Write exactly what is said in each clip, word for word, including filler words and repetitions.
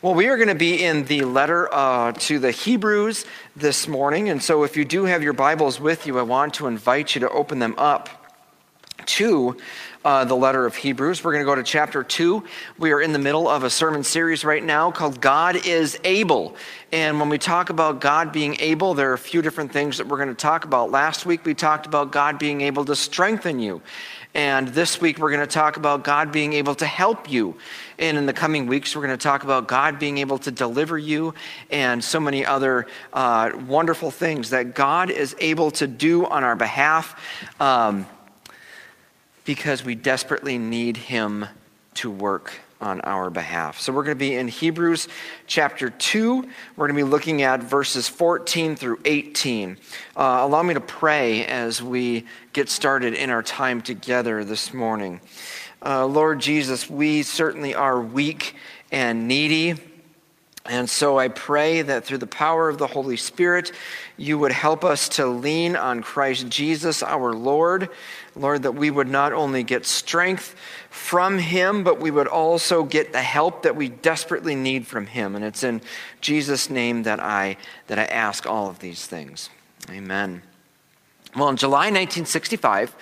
Well, we are going to be in the letter uh, to the Hebrews this morning. And so if you do have your Bibles with you, I want to invite you to open them up to uh, the letter of Hebrews. We're going to go to chapter two. We are in the middle of a sermon series right now called God is Able. And when we talk about God being able, there are a few different things that we're going to talk about. Last week, we talked about God being able to strengthen you. And this week, we're going to talk about God being able to help you. And in the coming weeks, we're going to talk about God being able to deliver you and so many other uh, wonderful things that God is able to do on our behalf um, because we desperately need him to work on our behalf. So we're going to be in Hebrews chapter two. We're going to be looking at verses fourteen through eighteen. Uh, allow me to pray as we get started in our time together this morning. Uh, Lord Jesus, we certainly are weak and needy. And so I pray that through the power of the Holy Spirit, you would help us to lean on Christ Jesus, our Lord. Lord, that we would not only get strength from him, but we would also get the help that we desperately need from him. And it's in Jesus' name that I that I ask all of these things. Amen. Well, in July nineteen sixty-five,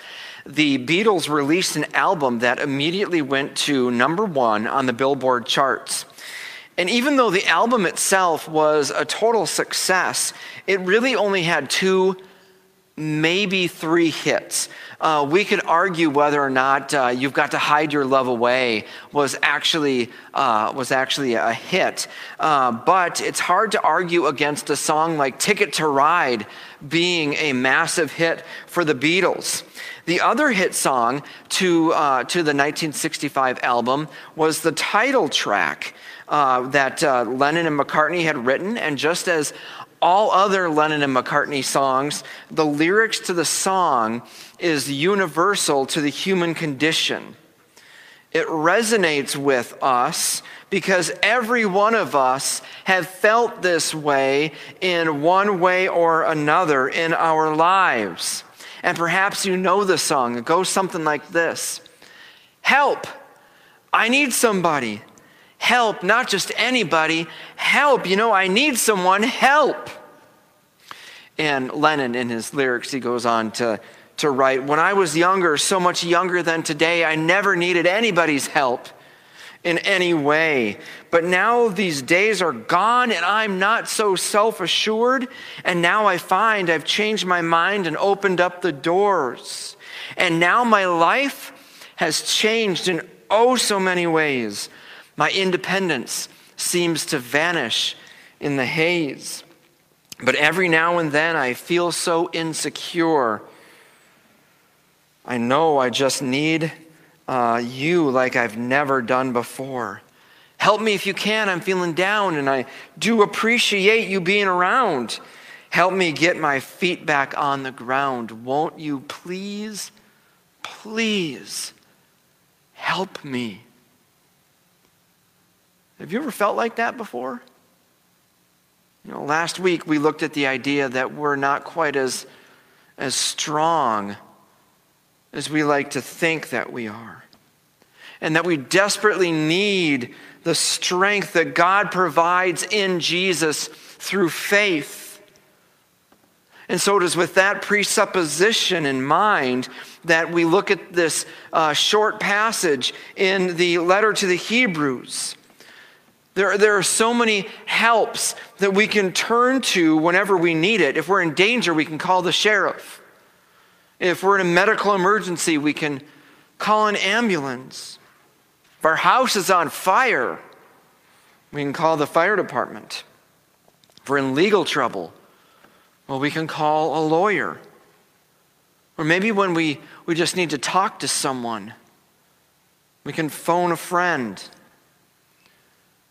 the Beatles released an album that immediately went to number one on the Billboard charts. And even though the album itself was a total success, it really only had two, maybe three hits. Uh, we could argue whether or not uh, You've Got to Hide Your Love Away was actually uh, was actually a hit, uh, but it's hard to argue against a song like Ticket to Ride being a massive hit for the Beatles. The other hit song to uh, to the nineteen sixty-five album was the title track uh, that uh, Lennon and McCartney had written, and just as all other Lennon and McCartney songs, the lyrics to the song is universal to the human condition. It resonates with us because every one of us have felt this way in one way or another in our lives. And perhaps you know the song. It goes something like this. Help, I need somebody. Help, not just anybody, help. You know, I need someone, help. And Lennon, in his lyrics, he goes on to, to write, when I was younger, so much younger than today, I never needed anybody's help in any way. But now these days are gone and I'm not so self-assured. And now I find I've changed my mind and opened up the doors. And now my life has changed in oh so many ways. My independence seems to vanish in the haze. But every now and then I feel so insecure. I know I just need uh, you like I've never done before. Help me if you can. I'm feeling down and I do appreciate you being around. Help me get my feet back on the ground. Won't you please, please help me? Have you ever felt like that before? You know, last week we looked at the idea that we're not quite as, as strong as we like to think that we are. And that we desperately need the strength that God provides in Jesus through faith. And so it is with that presupposition in mind that we look at this uh, short passage in the letter to the Hebrews. There, there are so many helps that we can turn to whenever we need it. If we're in danger, we can call the sheriff. If we're in a medical emergency, we can call an ambulance. If our house is on fire, we can call the fire department. If we're in legal trouble, well, we can call a lawyer. Or maybe when we, we just need to talk to someone, we can phone a friend.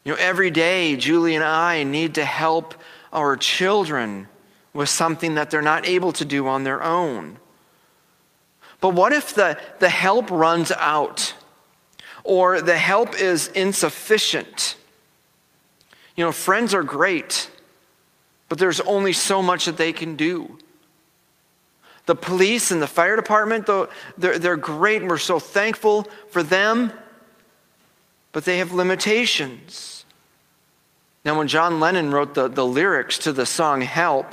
You know, every day, Julie and I need to help our children with something that they're not able to do on their own. But what if the, the help runs out or the help is insufficient? You know, friends are great, but there's only so much that they can do. The police and the fire department, though, they're, they're great and we're so thankful for them, but they have limitations. Now, when John Lennon wrote the, the lyrics to the song Help,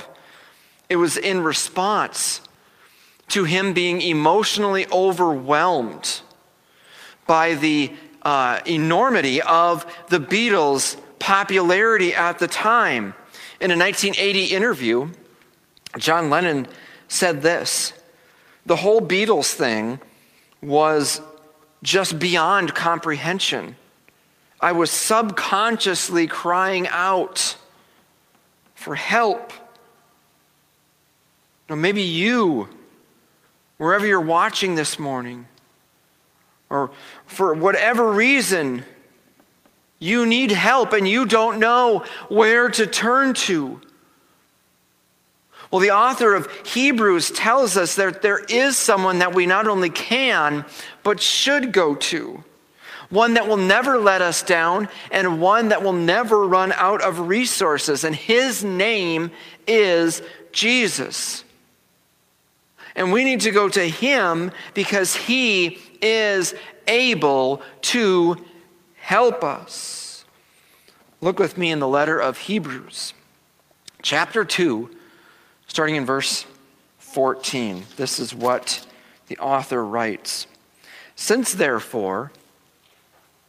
it was in response to him being emotionally overwhelmed by the uh, enormity of the Beatles' popularity at the time. In a nineteen eighty interview, John Lennon said this: "The whole Beatles thing was just beyond comprehension. I was subconsciously crying out for help." Now, maybe you, wherever you're watching this morning, or for whatever reason, you need help and you don't know where to turn to. Well, the author of Hebrews tells us that there is someone that we not only can, but should go to. One that will never let us down, and one that will never run out of resources. And his name is Jesus. And we need to go to him because he is able to help us. Look with me in the letter of Hebrews, chapter two, starting in verse fourteen. This is what the author writes. "Since therefore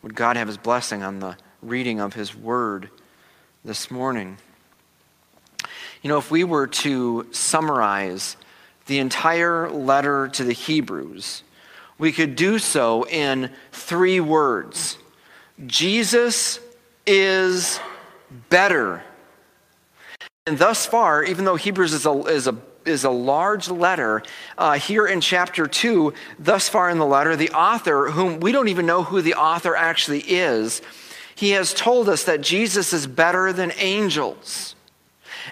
Would God have his blessing on the reading of his word this morning? You know, if we were to summarize the entire letter to the Hebrews, we could do so in three words. Jesus is better. And thus far, even though Hebrews is a, is a, is a large letter, uh, here in chapter two, thus far in the letter, the author, whom we don't even know who the author actually is, he has told us that Jesus is better than angels.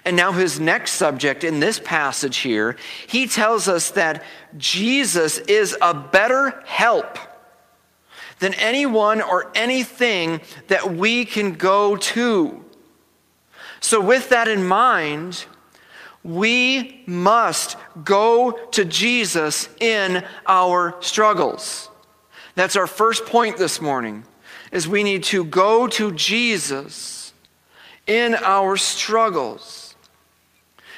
And now his next subject in this passage here, he tells us that Jesus is a better help than anyone or anything that we can go to. So with that in mind, we must go to Jesus in our struggles. That's our first point this morning, is we need to go to Jesus in our struggles.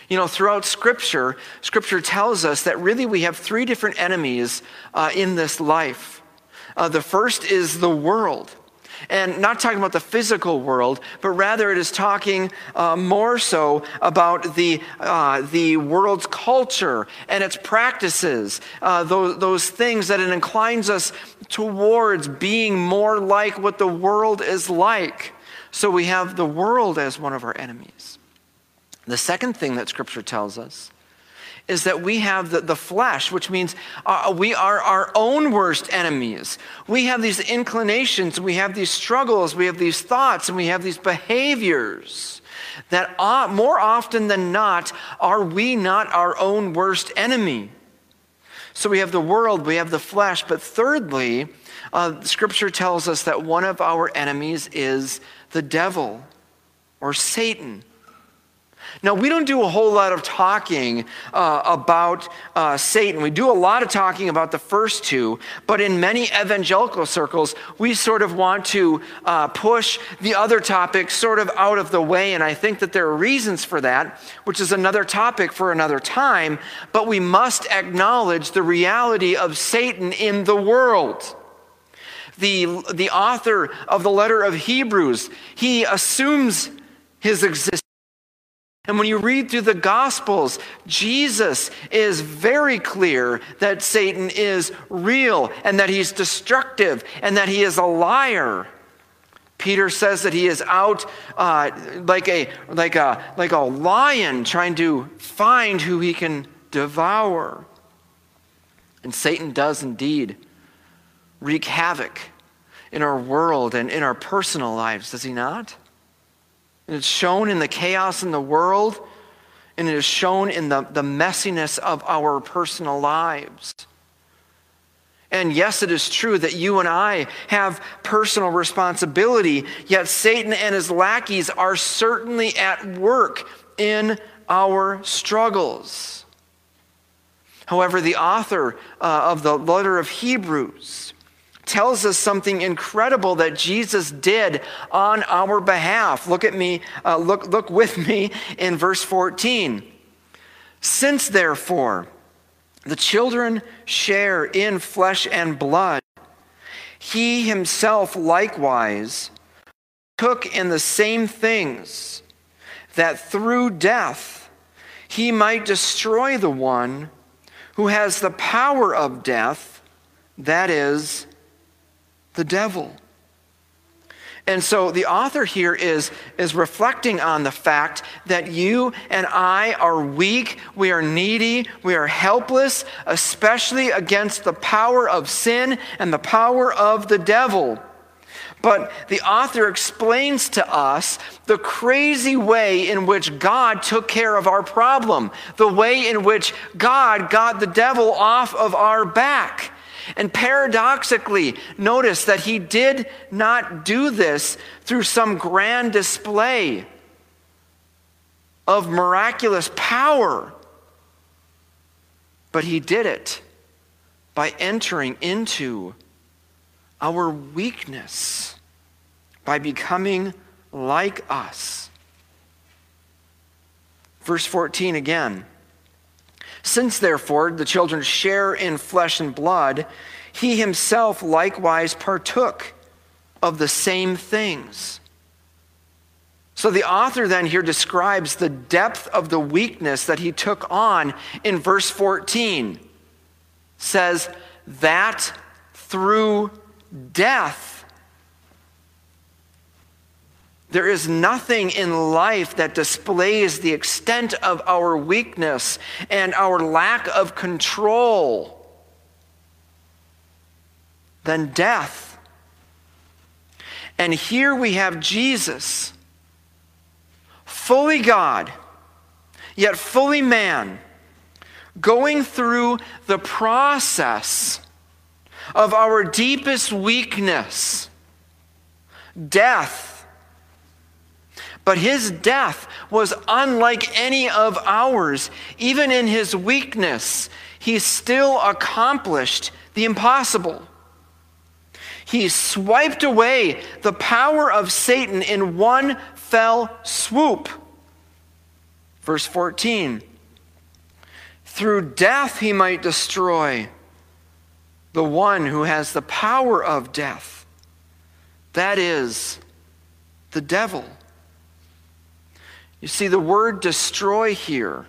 You know, throughout Scripture, Scripture tells us that really we have three different enemies uh, in this life. Uh, the first is the world. And not talking about the physical world, but rather it is talking uh, more so about the uh, the world's culture and its practices, uh, those, those things that it inclines us towards being more like what the world is like. So we have the world as one of our enemies. The second thing that Scripture tells us is that we have the, the flesh, which means uh, we are our own worst enemies. We have these inclinations, we have these struggles, we have these thoughts, and we have these behaviors that uh, more often than not, are we not our own worst enemy? So we have the world, we have the flesh, but thirdly, uh, Scripture tells us that one of our enemies is the devil or Satan. Now, we don't do a whole lot of talking uh, about uh, Satan. We do a lot of talking about the first two, but in many evangelical circles, we sort of want to uh, push the other topic sort of out of the way, and I think that there are reasons for that, which is another topic for another time, but we must acknowledge the reality of Satan in the world. The, the author of the letter of Hebrews, he assumes his existence. And when you read through the Gospels, Jesus is very clear that Satan is real and that he's destructive and that he is a liar. Peter says that he is out uh, like a like a like a lion trying to find who he can devour. And Satan does indeed wreak havoc in our world and in our personal lives, does he not? And it's shown in the chaos in the world, and it is shown in the, the messiness of our personal lives. And yes, it is true that you and I have personal responsibility, yet Satan and his lackeys are certainly at work in our struggles. However, the author uh, of the letter of Hebrews tells us something incredible that Jesus did on our behalf. Look at me, uh, look, look with me in verse fourteen. Since therefore the children share in flesh and blood, he himself likewise took in the same things, that through death he might destroy the one who has the power of death, that is, the devil. And so the author here is, is reflecting on the fact that you and I are weak, we are needy, we are helpless, especially against the power of sin and the power of the devil. But the author explains to us the crazy way in which God took care of our problem, the way in which God got the devil off of our back. And paradoxically, notice that he did not do this through some grand display of miraculous power, but he did it by entering into our weakness, by becoming like us. Verse fourteen again. Since, therefore, the children share in flesh and blood, he himself likewise partook of the same things. So the author then here describes the depth of the weakness that he took on in verse fourteen. Says that through death. There is nothing in life that displays the extent of our weakness and our lack of control than death. And here we have Jesus, fully God, yet fully man, going through the process of our deepest weakness, death. But his death was unlike any of ours. Even in his weakness, he still accomplished the impossible. He swiped away the power of Satan in one fell swoop. Verse fourteen, through death he might destroy the one who has the power of death, that is, the devil. You see, the word destroy here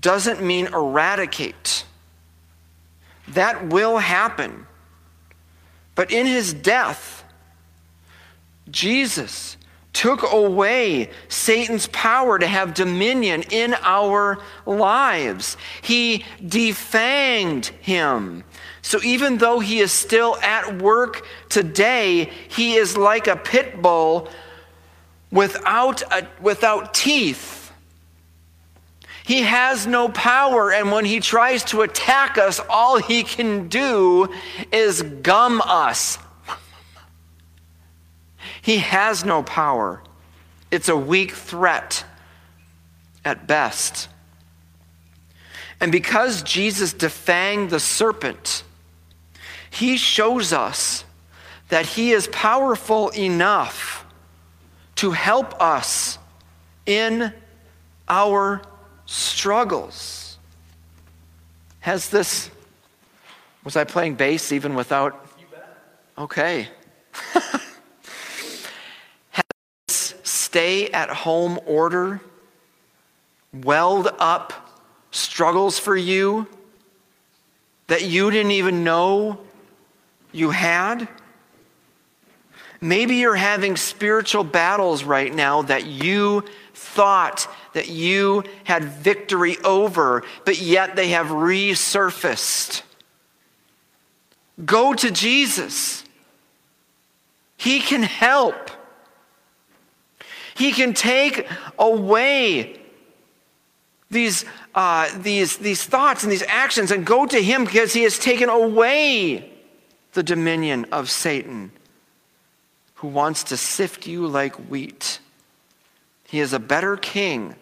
doesn't mean eradicate. That will happen. But in his death, Jesus took away Satan's power to have dominion in our lives. He defanged him. So even though he is still at work today, he is like a pit bull Without, a, without teeth. He has no power, and when he tries to attack us, all he can do is gum us. He has no power. It's a weak threat at best. And because Jesus defanged the serpent, he shows us that he is powerful enough to help us in our struggles. Has this, was I playing bass even without? You bet. Okay. Has this stay-at-home order, welled-up struggles for you that you didn't even know you had? Maybe you're having spiritual battles right now that you thought that you had victory over, but yet they have resurfaced. Go to Jesus. He can help. He can take away these, uh, these, these thoughts and these actions, and go to him, because he has taken away the dominion of Satan, who wants to sift you like wheat. He is a better king,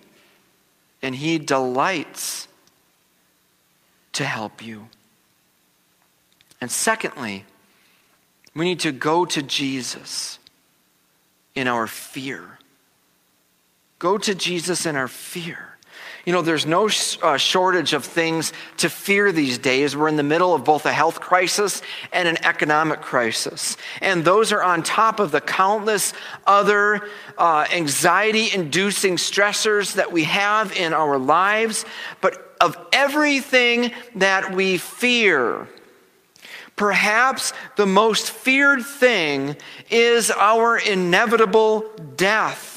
and he delights to help you. And secondly, we need to go to Jesus in our fear. Go to Jesus in our fear. You know, there's no sh- uh, shortage of things to fear these days. We're in the middle of both a health crisis and an economic crisis. And those are on top of the countless other uh, anxiety-inducing stressors that we have in our lives. But of everything that we fear, perhaps the most feared thing is our inevitable death.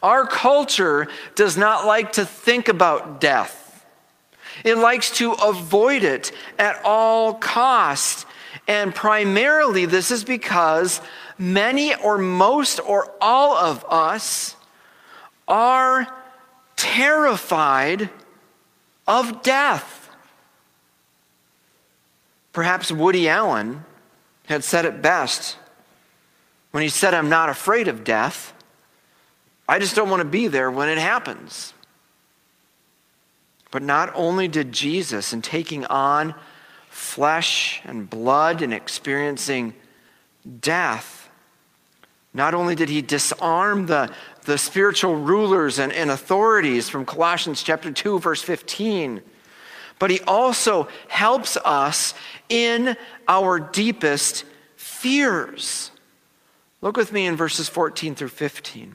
Our culture does not like to think about death. It likes to avoid it at all costs. And primarily this is because many or most or all of us are terrified of death. Perhaps Woody Allen had said it best when he said, "I'm not afraid of death. I just don't want to be there when it happens." But not only did Jesus, in taking on flesh and blood and experiencing death, not only did he disarm the, the spiritual rulers and, and authorities from Colossians chapter two, verse fifteen, but he also helps us in our deepest fears. Look with me in verses fourteen through fifteen.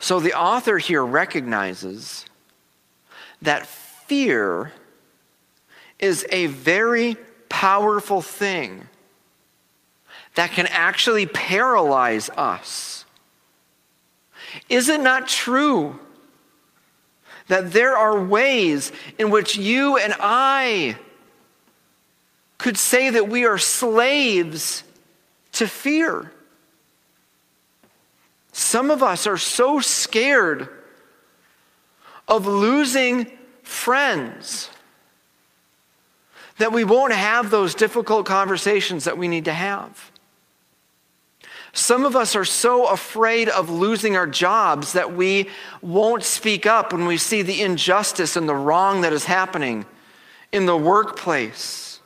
So the author here recognizes that fear is a very powerful thing that can actually paralyze us. Is it not true that there are ways in which you and I could say that we are slaves to fear? Some of us are so scared of losing friends that we won't have those difficult conversations that we need to have. Some of us are so afraid of losing our jobs that we won't speak up when we see the injustice and the wrong that is happening in the workplace.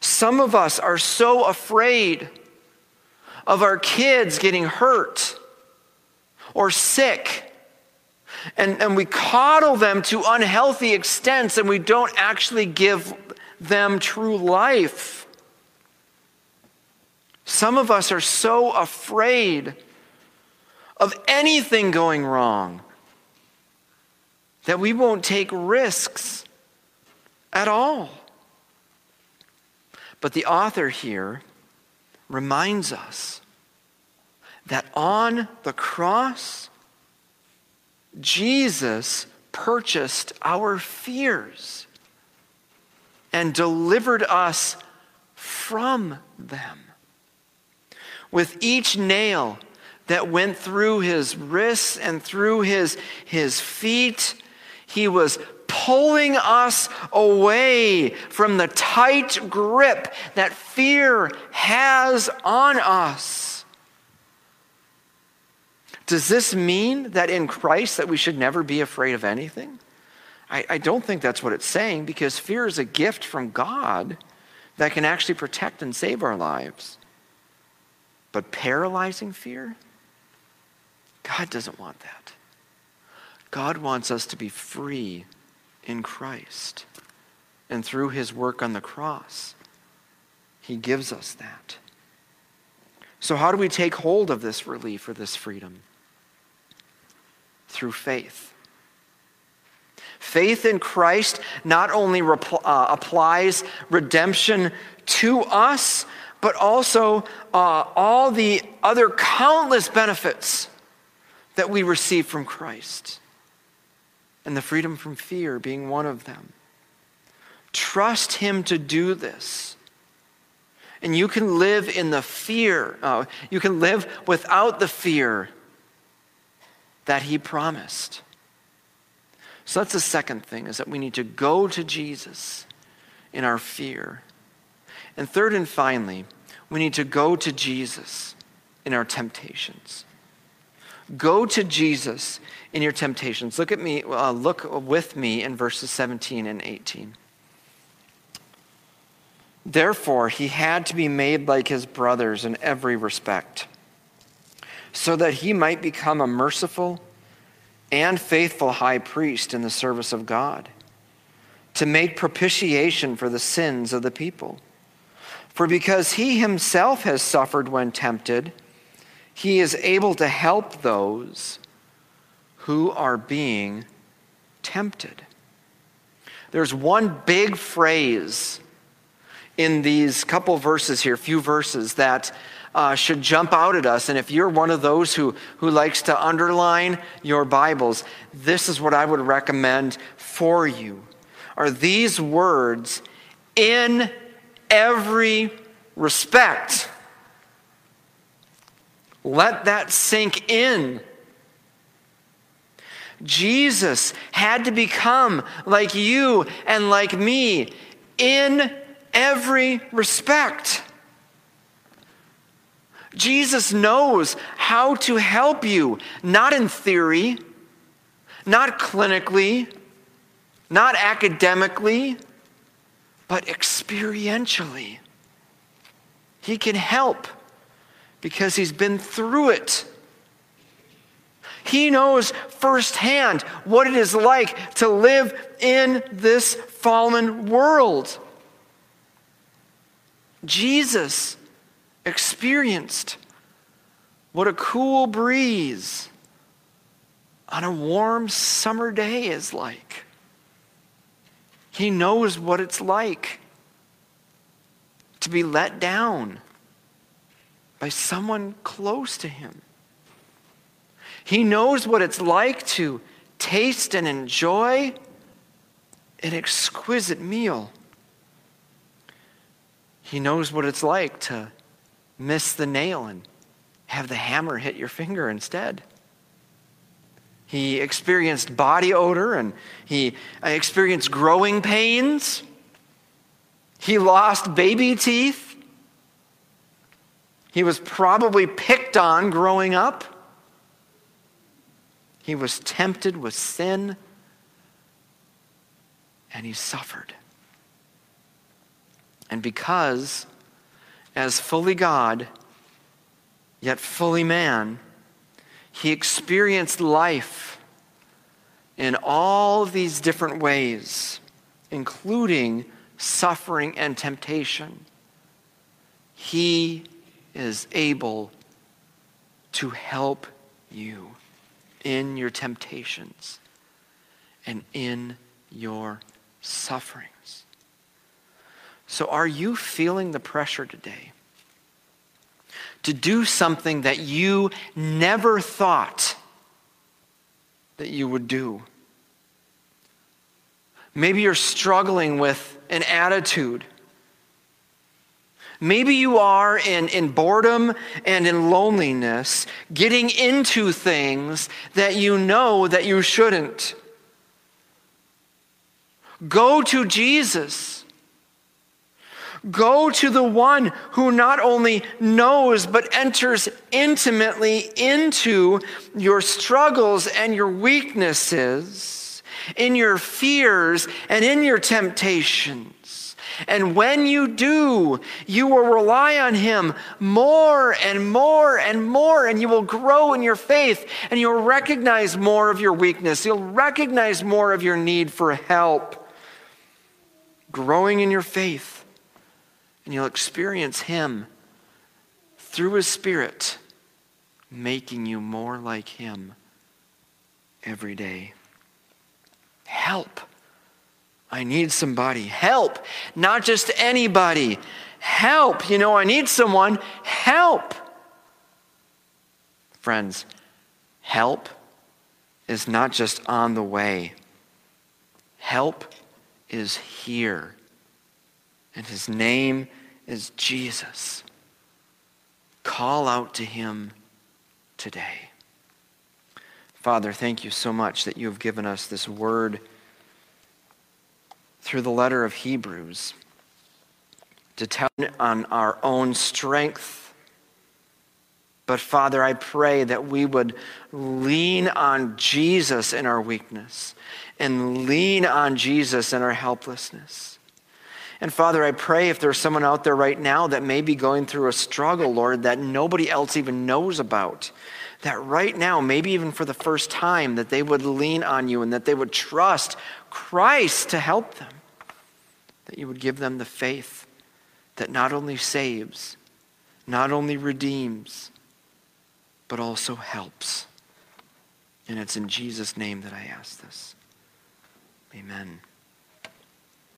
Some of us are so afraid of our kids getting hurt or sick, and, and we coddle them to unhealthy extents, and we don't actually give them true life. Some of us are so afraid of anything going wrong that we won't take risks at all. But the author here reminds us that on the cross, Jesus purchased our fears and delivered us from them. With each nail that went through his wrists and through his, his feet, he was pulling us away from the tight grip that fear has on us. Does this mean that in Christ that we should never be afraid of anything? I, I don't think that's what it's saying, because fear is a gift from God that can actually protect and save our lives. But paralyzing fear? God doesn't want that. God wants us to be free in Christ. And through his work on the cross, he gives us that. So how do we take hold of this relief or this freedom? Through faith. Faith in Christ not only repl- uh, applies redemption to us, but also uh, all the other countless benefits that we receive from Christ. And the freedom from fear being one of them. Trust him to do this. And you can live in the fear, uh, you can live without the fear that he promised. So that's the second thing, is that we need to go to Jesus in our fear. And third and finally, we need to go to Jesus in our temptations. Go to Jesus in your temptations. Look at me, uh, look with me in verses seventeen and eighteen. Therefore, he had to be made like his brothers in every respect, so that he might become a merciful and faithful high priest in the service of God, to make propitiation for the sins of the people. For because he himself has suffered when tempted, he is able to help those who are being tempted. There's one big phrase in these couple verses here, few verses, that uh, should jump out at us. And if you're one of those who, who likes to underline your Bibles, this is what I would recommend for you, are these words, in every respect. Let that sink in. Jesus had to become like you and like me in every respect. Jesus knows how to help you, not in theory, not clinically, not academically, but experientially. He can help because he's been through it. He knows firsthand what it is like to live in this fallen world. Jesus experienced what a cool breeze on a warm summer day is like. He knows what it's like to be let down by someone close to him. He knows what it's like to taste and enjoy an exquisite meal. He knows what it's like to miss the nail and have the hammer hit your finger instead. He experienced body odor and he experienced growing pains. He lost baby teeth. He was probably picked on growing up. He was tempted with sin and he suffered. And because, as fully God, yet fully man, he experienced life in all these different ways, including suffering and temptation, he is able to help you in your temptations and in your suffering. So are you feeling the pressure today to do something that you never thought that you would do? Maybe you're struggling with an attitude. Maybe you are in, in boredom and in loneliness, getting into things that you know that you shouldn't. Go to Jesus. Go to the one who not only knows, but enters intimately into your struggles and your weaknesses, in your fears and in your temptations. And when you do, you will rely on him more and more and more, and you will grow in your faith, and you'll recognize more of your weakness. You'll recognize more of your need for help. Growing in your faith. And you'll experience him through his Spirit, making you more like him every day. Help. I need somebody. Help. Not just anybody. Help. You know, I need someone. Help. Friends, help is not just on the way. Help is here. And his name is Jesus. Call out to him today. Father, thank you so much that you have given us this word through the letter of Hebrews to tell on our own strength. But Father, I pray that we would lean on Jesus in our weakness and lean on Jesus in our helplessness. And Father, I pray if there's someone out there right now that may be going through a struggle, Lord, that nobody else even knows about, that right now, maybe even for the first time, that they would lean on you and that they would trust Christ to help them, that you would give them the faith that not only saves, not only redeems, but also helps. And it's in Jesus' name that I ask this. Amen.